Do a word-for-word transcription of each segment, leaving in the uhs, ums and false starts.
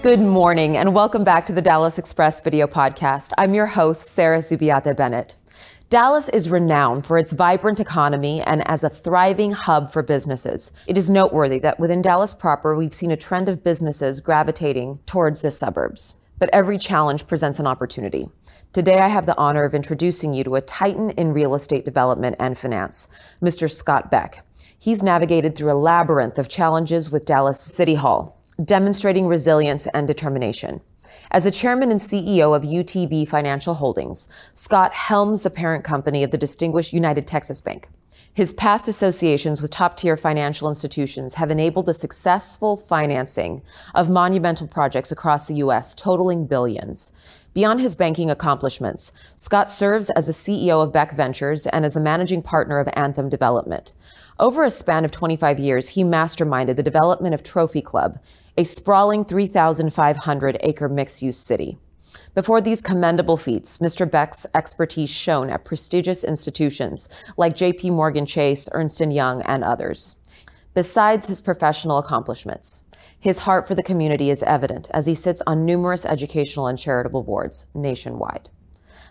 Good morning and welcome back to the Dallas Express video podcast. I'm your host, Sarah Zubiate Bennett. Dallas is renowned for its vibrant economy and as a thriving hub for businesses. It is noteworthy that within Dallas proper, we've seen a trend of businesses gravitating towards the suburbs. But every challenge presents an opportunity. Today, I have the honor of introducing you to a titan in real estate development and finance, Mister Scott Beck. He's navigated through a labyrinth of challenges with Dallas City Hall, demonstrating resilience and determination. As a chairman and C E O of U T B Financial Holdings, Scott helms the parent company of the distinguished United Texas Bank. His past associations with top-tier financial institutions have enabled the successful financing of monumental projects across the U S, totaling billions. Beyond his banking accomplishments, Scott serves as the C E O of Beck Ventures and as a managing partner of Anthem Development. Over a span of twenty-five years, he masterminded the development of Trophy Club, a sprawling three thousand five hundred acre mixed-use city. Before these commendable feats, Mister Beck's expertise shone at prestigious institutions like J P. Morgan Chase, Ernst and Young, and others. Besides his professional accomplishments, his heart for the community is evident as he sits on numerous educational and charitable boards nationwide.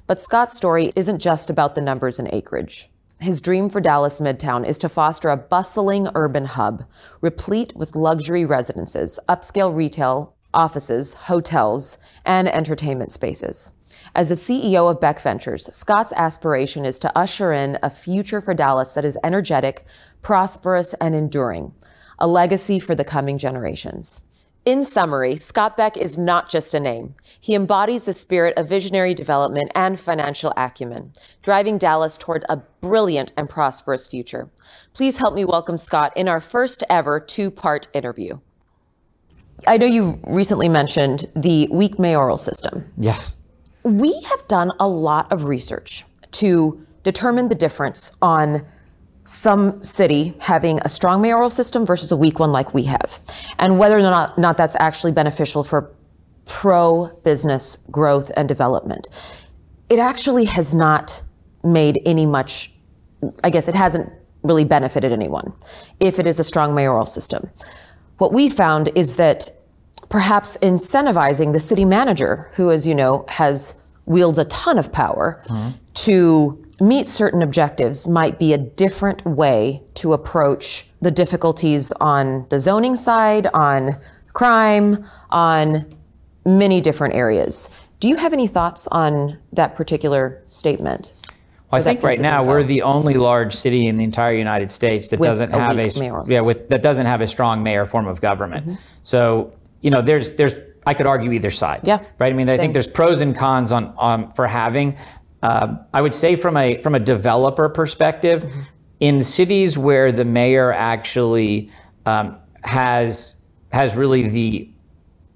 But Scott's story isn't just about the numbers and acreage. His dream for Dallas Midtown is to foster a bustling urban hub, replete with luxury residences, upscale retail, offices, hotels, and entertainment spaces. As the C E O of Beck Ventures, Scott's aspiration is to usher in a future for Dallas that is energetic, prosperous, and enduring, a legacy for the coming generations. In summary, Scott Beck is not just a name. He embodies the spirit of visionary development and financial acumen, driving Dallas toward a brilliant and prosperous future. Please help me welcome Scott in our first ever two-part interview. I know you recently mentioned the weak mayoral system. Yes. We have done a lot of research to determine the difference on some city having a strong mayoral system versus a weak one like we have, and whether or not, not that's actually beneficial for pro-business growth and development. It actually has not made any much, I guess it hasn't really benefited anyone if it is a strong mayoral system. What we found is that perhaps incentivizing the city manager, who, as you know, has wields a ton of power, mm-hmm. to meet certain objectives might be a different way to approach the difficulties on the zoning side, on crime, on many different areas. Do you have any thoughts on that particular statement? Well, I think right now we're the only large city in the entire United States that doesn't have a yeah with that doesn't have a strong mayor form of government. Mm-hmm. So you know there's there's I could argue either side. Yeah. Right. I mean I think there's pros and cons on on for having. Uh, I would say from a from a developer perspective, mm-hmm. in cities where the mayor actually um, has has really the.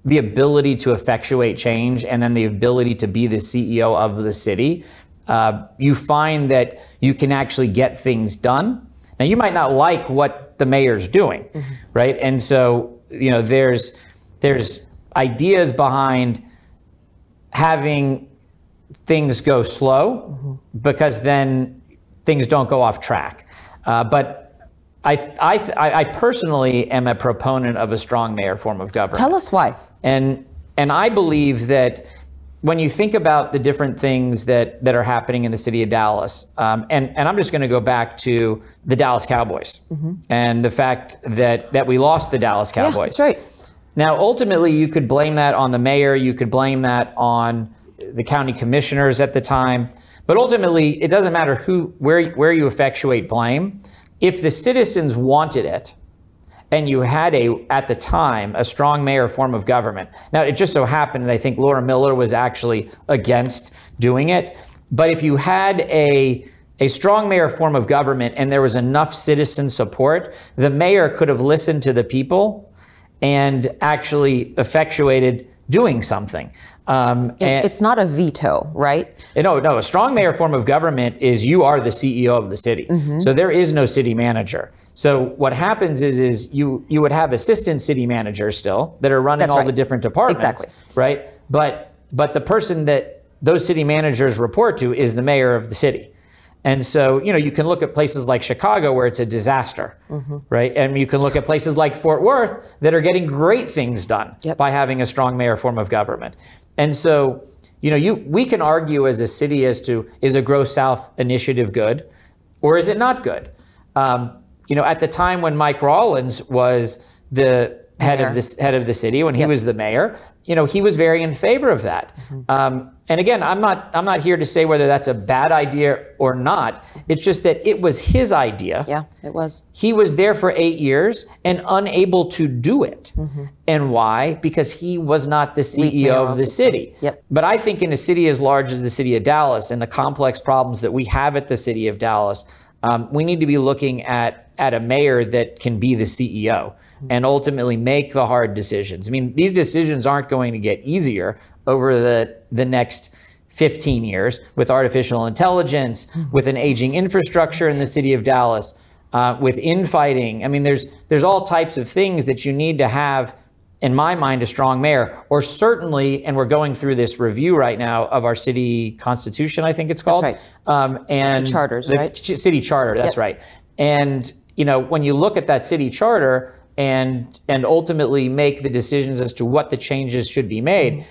the ability to effectuate change and then the ability to be the C E O of the city, uh, you find that you can actually get things done. Now, you might not like what the mayor's doing, mm-hmm. right? And so, you know, there's there's ideas behind having things go slow mm-hmm. because then things don't go off track. Uh, but I, I, I personally am a proponent of a strong mayor form of government. Tell us why. And and I believe that when you think about the different things that, that are happening in the city of Dallas, um, and, and I'm just gonna go back to the Dallas Cowboys mm-hmm. and the fact that, that we lost the Dallas Cowboys. Yeah, that's right. Now, ultimately, you could blame that on the mayor, you could blame that on the county commissioners at the time, but ultimately, it doesn't matter who where where you effectuate blame. If the citizens wanted it, and you had a, at the time, a strong mayor form of government. Now, it just so happened that I think Laura Miller was actually against doing it. But if you had a, a strong mayor form of government and there was enough citizen support, the mayor could have listened to the people and actually effectuated doing something. Um, it, and, it's not a veto, right? No, no. A strong mayor form of government is you are the C E O of the city. Mm-hmm. So there is no city manager. So what happens is, is you, you would have assistant city managers still that are running That's all right. the different departments, exactly. right? But, but the person that those city managers report to is the mayor of the city. And so, you know, you can look at places like Chicago where it's a disaster, mm-hmm. right? And you can look at places like Fort Worth that are getting great things done yep. by having a strong mayor form of government. And so, you know, you we can argue as a city as to, is a Grow South initiative good or is it not good? Um, you know, at the time when Mike Rawlings was the head mayor. of the head of the city, when he yep. was the mayor, you know, he was very in favor of that. Mm-hmm. Um, and again, I'm not I'm not here to say whether that's a bad idea or not. It's just that it was his idea. Yeah, it was. He was there for eight years and unable to do it. Mm-hmm. And why? Because he was not the C E O of the city. Yep. But I think in a city as large as the city of Dallas and the complex problems that we have at the city of Dallas, um, we need to be looking at at a mayor that can be the C E O. And ultimately make the hard decisions. I mean, these decisions aren't going to get easier over the the next fifteen years with artificial intelligence, with an aging infrastructure in the city of Dallas, uh, with infighting. I mean, there's there's all types of things that you need to have, in my mind, a strong mayor, or certainly, and we're going through this review right now of our city constitution, I think it's called. That's right. Um, and the charters, the right? City charter, that's yep. right. And, you know, when you look at that city charter, and and ultimately make the decisions as to what the changes should be made. Mm-hmm.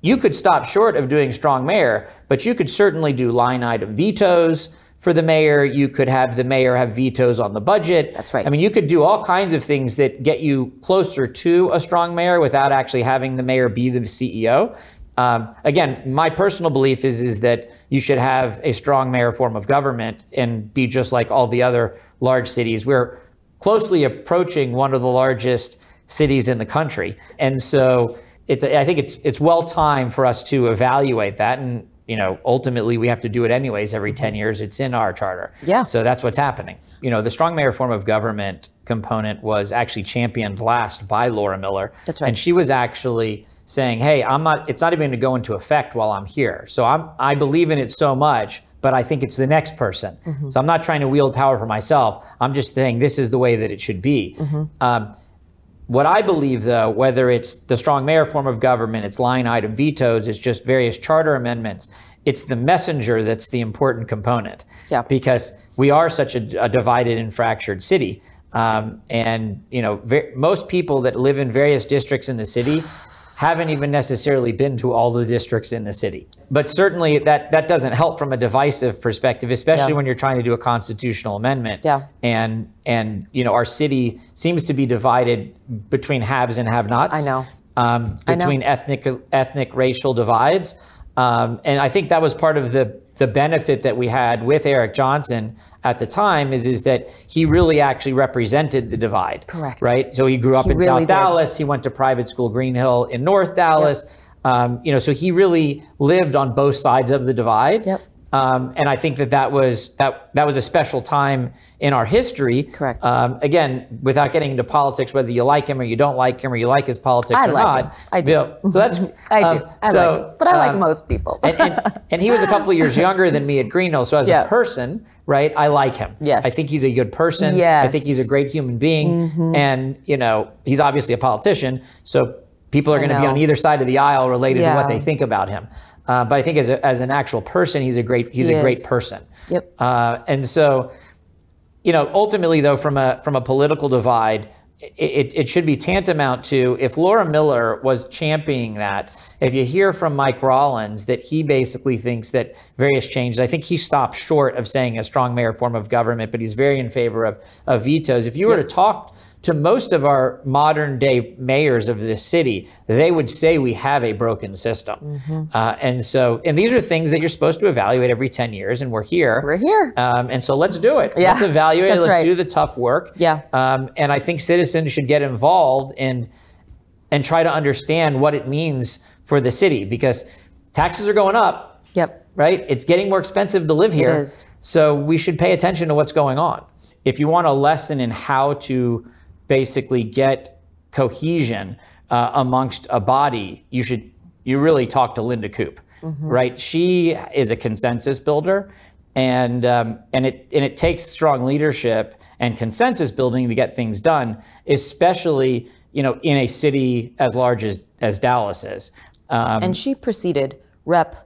You could stop short of doing strong mayor, but you could certainly do line item vetoes for the mayor. You could have the mayor have vetoes on the budget. That's right. I mean, you could do all kinds of things that get you closer to a strong mayor without actually having the mayor be the C E O. Um, again, my personal belief is, is that you should have a strong mayor form of government and be just like all the other large cities where closely approaching one of the largest cities in the country. And so it's I think it's it's well timed for us to evaluate that. And, you know, ultimately we have to do it anyways every ten years. It's in our charter. Yeah. So that's what's happening. You know, the strong mayor form of government component was actually championed last by Laura Miller. That's right. And she was actually saying, hey, I'm not it's not even going to go into effect while I'm here. So I'm I believe in it so much. But I think it's the next person. Mm-hmm. So I'm not trying to wield power for myself. I'm just saying this is the way that it should be. Mm-hmm. Um, what I believe, though, whether it's the strong mayor form of government, it's line item vetoes, it's just various charter amendments, it's the messenger that's the important component. Yeah. Because we are such a, a divided and fractured city. Um, and you know, ver- most people that live in various districts in the city haven't even necessarily been to all the districts in the city. But certainly that that doesn't help from a divisive perspective, especially yeah. when you're trying to do a constitutional amendment. Yeah. And, and you know, our city seems to be divided between haves and have-nots. I know. Um, between I know. ethnic, ethnic, racial divides. Um, and I think that was part of the, the benefit that we had with Eric Johnson at the time is, is that he really actually represented the divide. Correct. Right? So he grew up he in really South did. Dallas. He went to private school Greenhill in North Dallas. Yep. Um, you know, so he really lived on both sides of the divide. Yep. Um, and I think that that was, that, that was a special time in our history. Correct. Um, again, without getting into politics, whether you like him or you don't like him or you like his politics I or like not. Him. I do. You know, so that's, I um, do. I so, like him. But I like um, most people. and, and, and he was a couple of years younger than me at Greenhill. So as yeah. a person, right, I like him. Yes. I think he's a good person. Yes. I think he's a great human being. Mm-hmm. And, you know, he's obviously a politician. So people are going to be on either side of the aisle related yeah. to what they think about him. Uh, but I think as a, as an actual person, he's a great he's he a great is. person. Yep. Uh, and so, you know, ultimately though, from a from a political divide, it, it it should be tantamount to if Laura Miller was championing that. If you hear from Mike Rawlings that he basically thinks that various changes, I think he stopped short of saying a strong mayor form of government, but he's very in favor of of vetoes. If you were yep. to talk to most of our modern day mayors of this city, they would say we have a broken system. Mm-hmm. Uh, and so, and these are things that you're supposed to evaluate every ten years, and we're here. We're here. Um, and so let's do it. Yeah, let's evaluate it. Let's right. do the tough work. Yeah. Um, and I think citizens should get involved and, and try to understand what it means for the city because taxes are going up. Yep. Right? It's getting more expensive to live here. It is. So we should pay attention to what's going on. If you want a lesson in how to basically get cohesion uh, amongst a body, you should, you really talk to Linda Koop, mm-hmm. right? She is a consensus builder and um, and it and it takes strong leadership and consensus building to get things done, especially, you know, in a city as large as, as Dallas is. Um, and she preceded Rep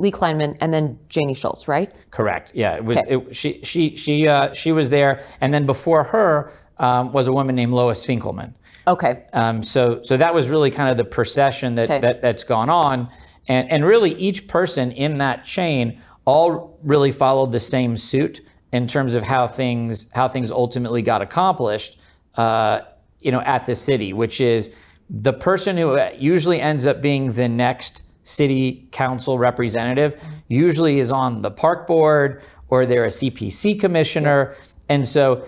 Lee Kleinman, and then Janie Schultz, right? Correct. Yeah, it was okay. it, she she she uh, she was there, and then before her um, was a woman named Lois Finkelman. Okay. Um, so so that was really kind of the procession that, okay. that that's gone on, and and really each person in that chain all really followed the same suit in terms of how things how things ultimately got accomplished. Uh, you know, at the city, which is the person who usually ends up being the next city council representative usually is on the park board or they're a C P C commissioner. Yeah. And so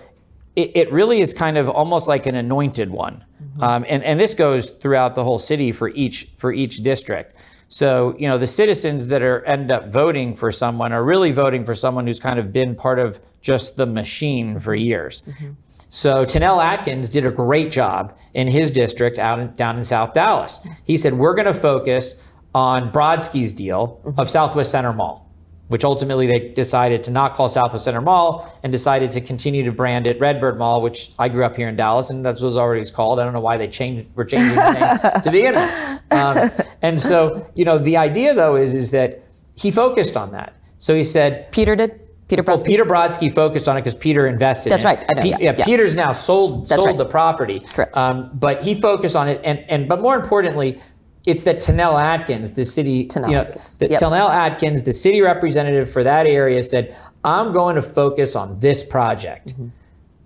it, it really is kind of almost like an anointed one. Mm-hmm. Um, and, and this goes throughout the whole city for each for each district. So, you know, the citizens that are end up voting for someone are really voting for someone who's kind of been part of just the machine for years. Mm-hmm. So Tennell Atkins did a great job in his district out in, down in South Dallas. He said, we're going to focus on Brodsky's deal of Southwest Center Mall, which ultimately they decided to not call Southwest Center Mall and decided to continue to brand it Redbird Mall, which I grew up here in Dallas, and that's what it was already called. I don't know why they changed, were changing the name to begin with. Um, and so, you know, the idea, though, is, is that he focused on that. So he said... Peter did? Peter Brodsky? Well, Peter Brodsky focused on it because Peter invested that's in it. That's right. I know, Pe- yeah, yeah, yeah. Peter's now sold that's sold right. the property. Correct. Um, but he focused on it, and and but more importantly... It's that Tennell Atkins, the city, Tennell you know, Atkins. The, yep. Tennell Atkins, the city representative for that area, said, "I'm going to focus on this project," mm-hmm.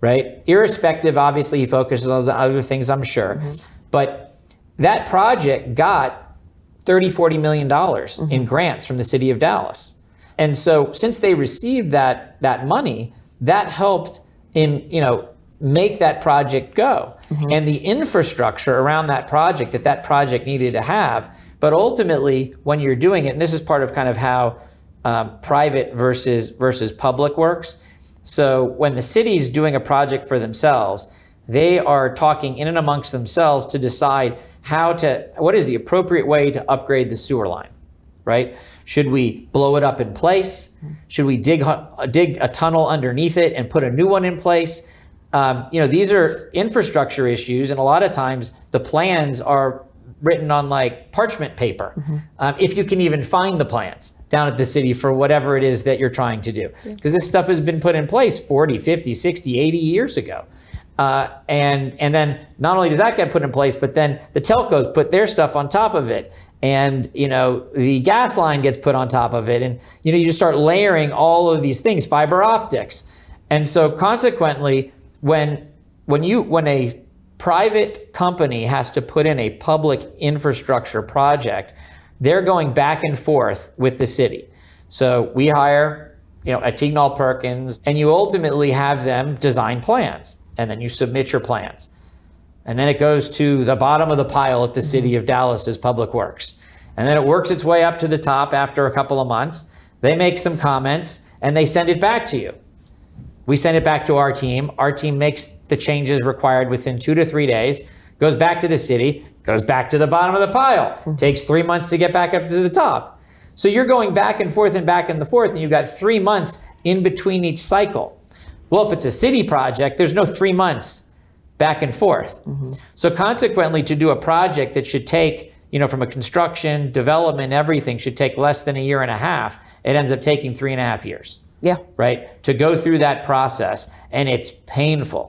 right? Irrespective, obviously, he focuses on other things, I'm sure, mm-hmm. but that project got thirty, forty million dollars mm-hmm. in grants from the city of Dallas, and so since they received that that money, that helped in you know. make that project go mm-hmm. and the infrastructure around that project that that project needed to have. But ultimately, when you're doing it, and this is part of kind of how um, private versus versus public works. So when the city's doing a project for themselves, they are talking in and amongst themselves to decide how to, what is the appropriate way to upgrade the sewer line, right? Should we blow it up in place? Should we dig dig a tunnel underneath it and put a new one in place? Um, you know, these are infrastructure issues, and a lot of times the plans are written on like parchment paper, mm-hmm. um, if you can even find the plans down at the city for whatever it is that you're trying to do. Because yeah. this stuff has been put in place forty, fifty, sixty, eighty years ago. Uh, and and then not only does that get put in place, but then the telcos put their stuff on top of it. And, you know, the gas line gets put on top of it. And, you know, you just start layering all of these things, fiber optics. And so consequently, When when you when a private company has to put in a public infrastructure project, they're going back and forth with the city. So we hire, you know, a Tignall Perkins, and you ultimately have them design plans, and then you submit your plans, and then it goes to the bottom of the pile at the city of Dallas as Public Works, and then it works its way up to the top after a couple of months. They make some comments and they send it back to you. We send it back to our team. Our team makes the changes required within two to three days, goes back to the city, goes back to the bottom of the pile. Mm-hmm. Takes three months to get back up to the top. So you're going back and forth and back and forth, and you've got three months in between each cycle. Well, if it's a city project, there's no three months back and forth. Mm-hmm. So consequently, to do a project that should take, you know, from a construction, development, everything should take less than a year and a half, it ends up taking three and a half years. Yeah. Right? To go through that process. And it's painful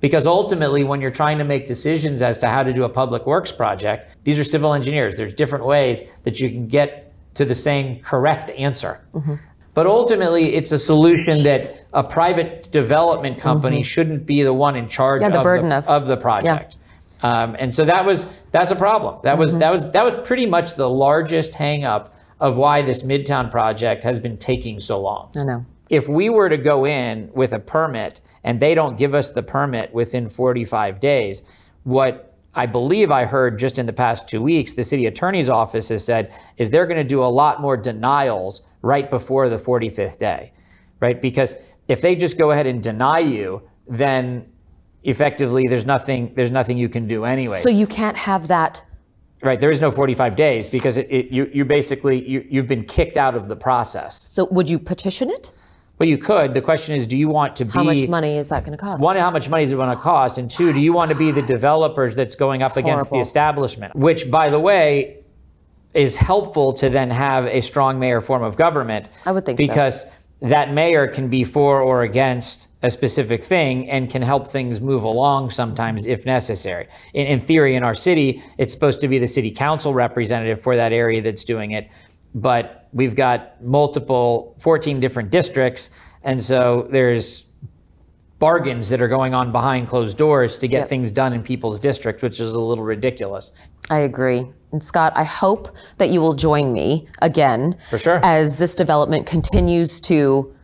because ultimately when you're trying to make decisions as to how to do a public works project, these are civil engineers. There's different ways that you can get to the same correct answer. Mm-hmm. But ultimately it's a solution that a private development company mm-hmm. shouldn't be the one in charge yeah, the of, burden the, of. of the project. Yeah. Um, and so that was, that's a problem. That mm-hmm. was, that was, that was pretty much the largest hang up of why this Midtown project has been taking so long. I know. If we were to go in with a permit and they don't give us the permit within forty-five days, what I believe I heard just in the past two weeks, the city attorney's office has said, is they're gonna do a lot more denials right before the forty-fifth day, right? Because if they just go ahead and deny you, then effectively there's nothing, there's nothing you can do anyway. So you can't have that. Right, there is no forty-five days because it, it, you you basically, you, you've been kicked out of the process. So would you petition it? Well, you could. The question is, do you want to be... How much money is that going to cost? One, how much money is it going to cost? And two, do you want to be the developers that's going up it's against horrible. The establishment? Which, by the way, is helpful to then have a strong mayor form of government. I would think because so. Because that mayor can be for or against a specific thing and can help things move along sometimes if necessary. In, in theory, in our city, it's supposed to be the city council representative for that area that's doing it. But we've got multiple, fourteen different districts. And so there's bargains that are going on behind closed doors to get yep. things done in people's districts, which is a little ridiculous. I agree. And Scott, I hope that you will join me again. For sure. As this development continues to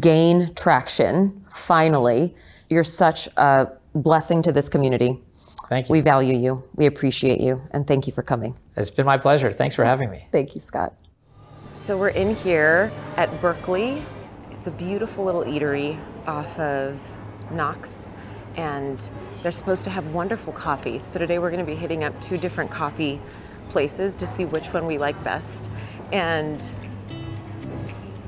gain traction, finally. You're such a blessing to this community. Thank you. We value you. We appreciate you. And thank you for coming. It's been my pleasure. Thanks for having me. Thank you, Scott. So we're in here at Berkeley. It's a beautiful little eatery off of Knox, and they're supposed to have wonderful coffee. So today we're going to be hitting up two different coffee places to see which one we like best, and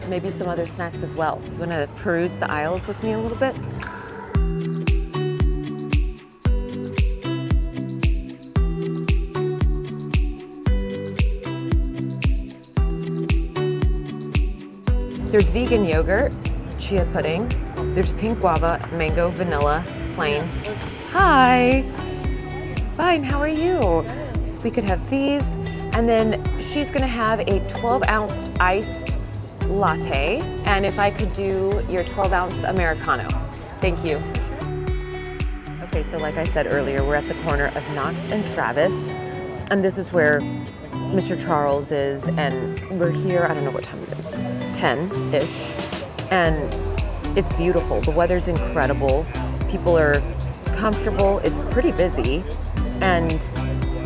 maybe some other snacks as well. You want to peruse the aisles with me a little bit? There's vegan yogurt, chia pudding. There's pink guava, mango, vanilla, plain. Hi. Fine, how are you? We could have these. And then she's gonna have a twelve ounce iced latte. And if I could do your twelve ounce Americano. Thank you. Okay, so like I said earlier, we're at the corner of Knox and Travis. And this is where Mister Charles is. And we're here, I don't know what time it is, it's ten-ish. And it's beautiful. The weather's incredible. People are comfortable. It's pretty busy. And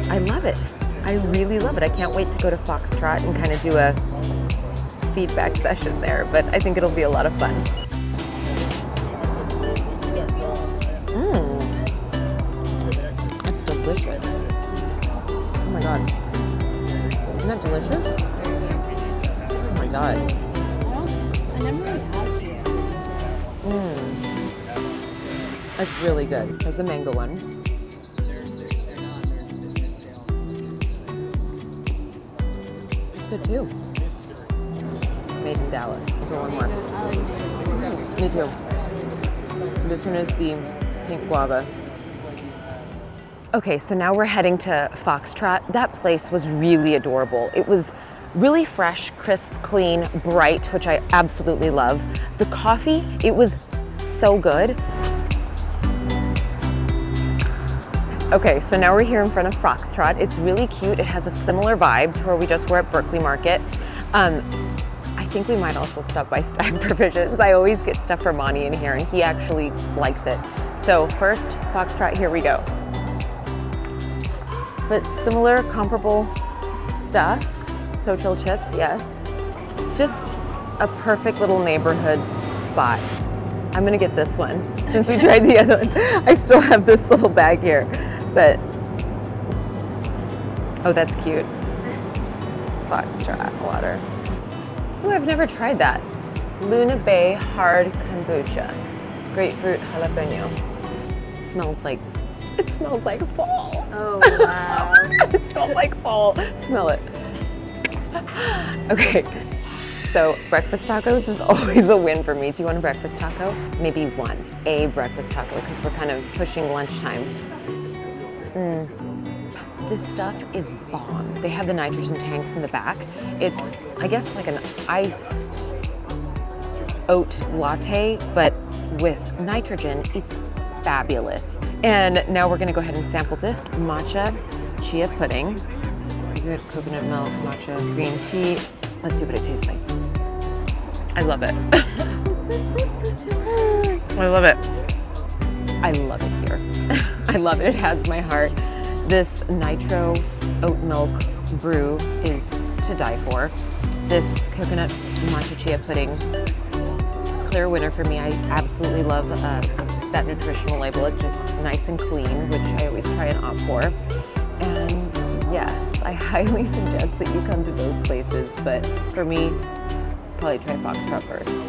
I love it. I really love it. I can't wait to go to Foxtrot and kind of do a feedback session there, but I think it'll be a lot of fun. Mmm. That's delicious. Oh my God. Isn't that delicious? Oh my God. I never really had it. Mmm, it's really good. That's a mango one. It's good too. Made in Dallas. For one more. Me too. This one is the pink guava. Okay, so now we're heading to Foxtrot. That place was really adorable. It was really fresh, crisp, clean, bright, which I absolutely love. The coffee, it was so good. Okay, so now we're here in front of Foxtrot. It's really cute. It has a similar vibe to where we just were at Berkeley Market. Um, I think we might also stop by Stag Provisions. I always get stuff for Monty in here, and he actually likes it. So first, Foxtrot, here we go. But similar, comparable stuff. So chill chips, yes. It's just a perfect little neighborhood spot. I'm gonna get this one since we tried the other one. I still have this little bag here, but oh, that's cute. Foxtrot water. Oh, I've never tried that. Luna Bay hard kombucha, grapefruit jalapeno. It smells like it smells like fall. Oh wow! It smells like fall. Smell it. Okay, so breakfast tacos is always a win for me. Do you want a breakfast taco? Maybe one, a breakfast taco, because we're kind of pushing lunchtime. Mm. This stuff is bomb. They have the nitrogen tanks in the back. It's, I guess, like an iced oat latte, but with nitrogen. It's fabulous. And now we're gonna go ahead and sample this matcha chia pudding. Good coconut milk, matcha, green tea. Let's see what it tastes like. I love it. I love it. I love it here. I love it. It has my heart. This nitro oat milk brew is to die for. This coconut matcha chia pudding, clear winner for me. I absolutely love uh, that nutritional label. It's just nice and clean, which I always try and opt for. And yes, I highly suggest that you come to those places, but for me, probably try Foxtrot first.